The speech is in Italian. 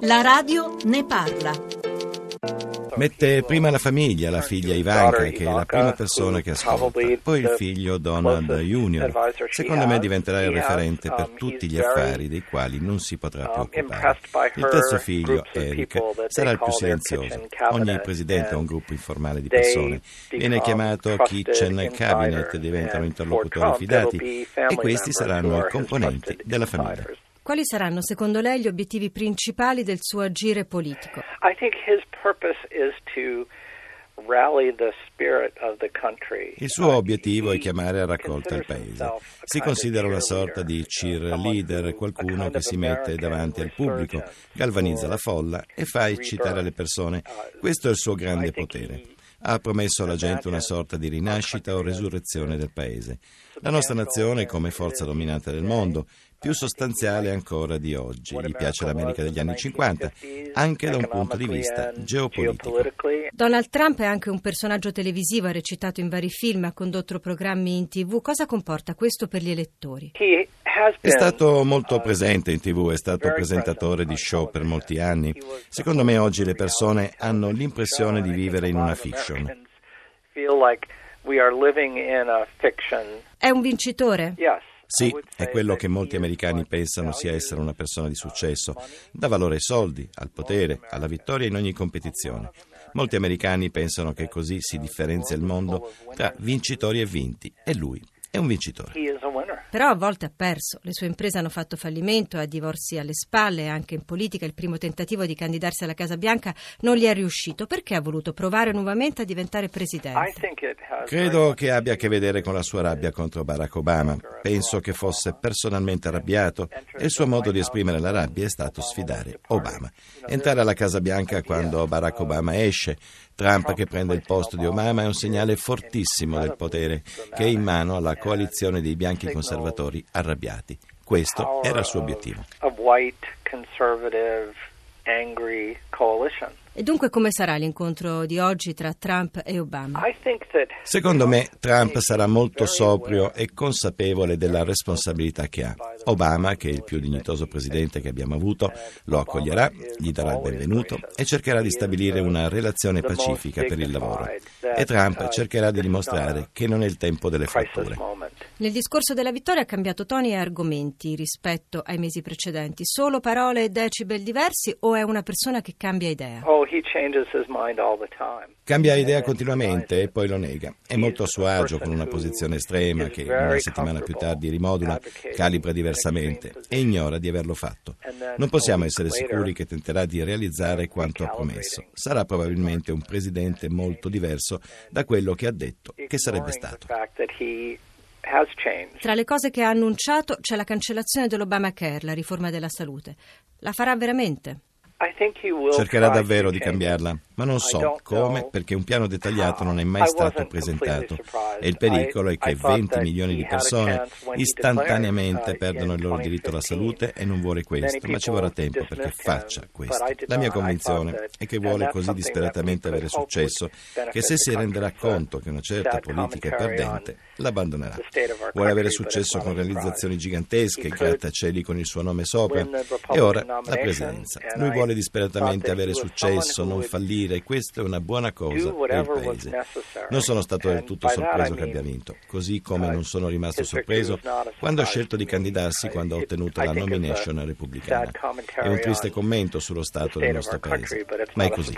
La radio ne parla. Mette prima la famiglia, la figlia Ivanka, che è la prima persona che ascolta, poi il figlio Donald Jr. Secondo me diventerà il referente per tutti gli affari dei quali non si potrà più occupare. Il terzo figlio, Eric, sarà il più silenzioso. Ogni presidente ha un gruppo informale di persone. Viene chiamato Kitchen Cabinet, diventano interlocutori fidati e questi saranno i componenti della famiglia. Quali saranno, secondo lei, gli obiettivi principali del suo agire politico? Il suo obiettivo è chiamare a raccolta il paese. Si considera una sorta di cheerleader, qualcuno che si mette davanti al pubblico, galvanizza la folla e fa eccitare le persone. Questo è il suo grande potere. Ha promesso alla gente una sorta di rinascita o resurrezione del paese. La nostra nazione, come forza dominante del mondo, più sostanziale ancora di oggi. Gli piace l'America degli anni 50, anche da un punto di vista geopolitico. Donald Trump è anche un personaggio televisivo, ha recitato in vari film, ha condotto programmi in TV. Cosa comporta questo per gli elettori? È stato molto presente in TV, è stato presentatore di show per molti anni. Secondo me oggi le persone hanno l'impressione di vivere in una fiction. È un vincitore? Sì, è quello che molti americani pensano sia essere una persona di successo. Dà valore ai soldi, al potere, alla vittoria in ogni competizione. Molti americani pensano che così si differenzia il mondo tra vincitori e vinti, e lui è un vincitore. Però a volte ha perso. Le sue imprese hanno fatto fallimento, ha divorzi alle spalle, anche in politica. Il primo tentativo di candidarsi alla Casa Bianca non gli è riuscito. Perché ha voluto provare nuovamente a diventare presidente? Credo che abbia a che vedere con la sua rabbia contro Barack Obama. Penso che fosse personalmente arrabbiato e il suo modo di esprimere la rabbia è stato sfidare Obama. Entrare alla Casa Bianca quando Barack Obama esce. Trump che prende il posto di Obama è un segnale fortissimo del potere che è in mano alla coalizione dei bianchi conservatori arrabbiati. Questo era il suo obiettivo. E dunque come sarà l'incontro di oggi tra Trump e Obama? Secondo me Trump sarà molto sobrio e consapevole della responsabilità che ha. Obama, che è il più dignitoso presidente che abbiamo avuto, lo accoglierà, gli darà il benvenuto e cercherà di stabilire una relazione pacifica per il lavoro. E Trump cercherà di dimostrare che non è il tempo delle fratture. Nel discorso della vittoria ha cambiato toni e argomenti rispetto ai mesi precedenti. Solo parole e decibel diversi o è una persona che cambia idea? Cambia idea continuamente e poi lo nega. È molto a suo agio con una posizione estrema che una settimana più tardi rimodula, calibra diversamente e ignora di averlo fatto. Non possiamo essere sicuri che tenterà di realizzare quanto ha promesso. Sarà probabilmente un presidente molto diverso da quello che ha detto che sarebbe stato. Tra le cose che ha annunciato c'è la cancellazione dell'Obamacare, la riforma della salute. La farà veramente? Cercherà davvero di cambiarla, ma non so come, perché un piano dettagliato non è mai stato presentato e il pericolo è che 20 milioni di persone istantaneamente perdono il loro diritto alla salute e non vuole questo, ma ci vorrà tempo perché faccia questo. La mia convinzione è che vuole così disperatamente avere successo che se si renderà conto che una certa politica è perdente, l'abbandonerà. Vuole avere successo con realizzazioni gigantesche, grattacieli con il suo nome sopra e ora la presidenza. Lui vuole disperatamente avere successo, non fallire, questa è una buona cosa per il paese. Non sono stato del tutto sorpreso che abbia vinto, così come non sono rimasto sorpreso quando ha scelto di candidarsi quando ha ottenuto la nomination repubblicana. È un triste commento sullo stato del nostro paese, ma è così.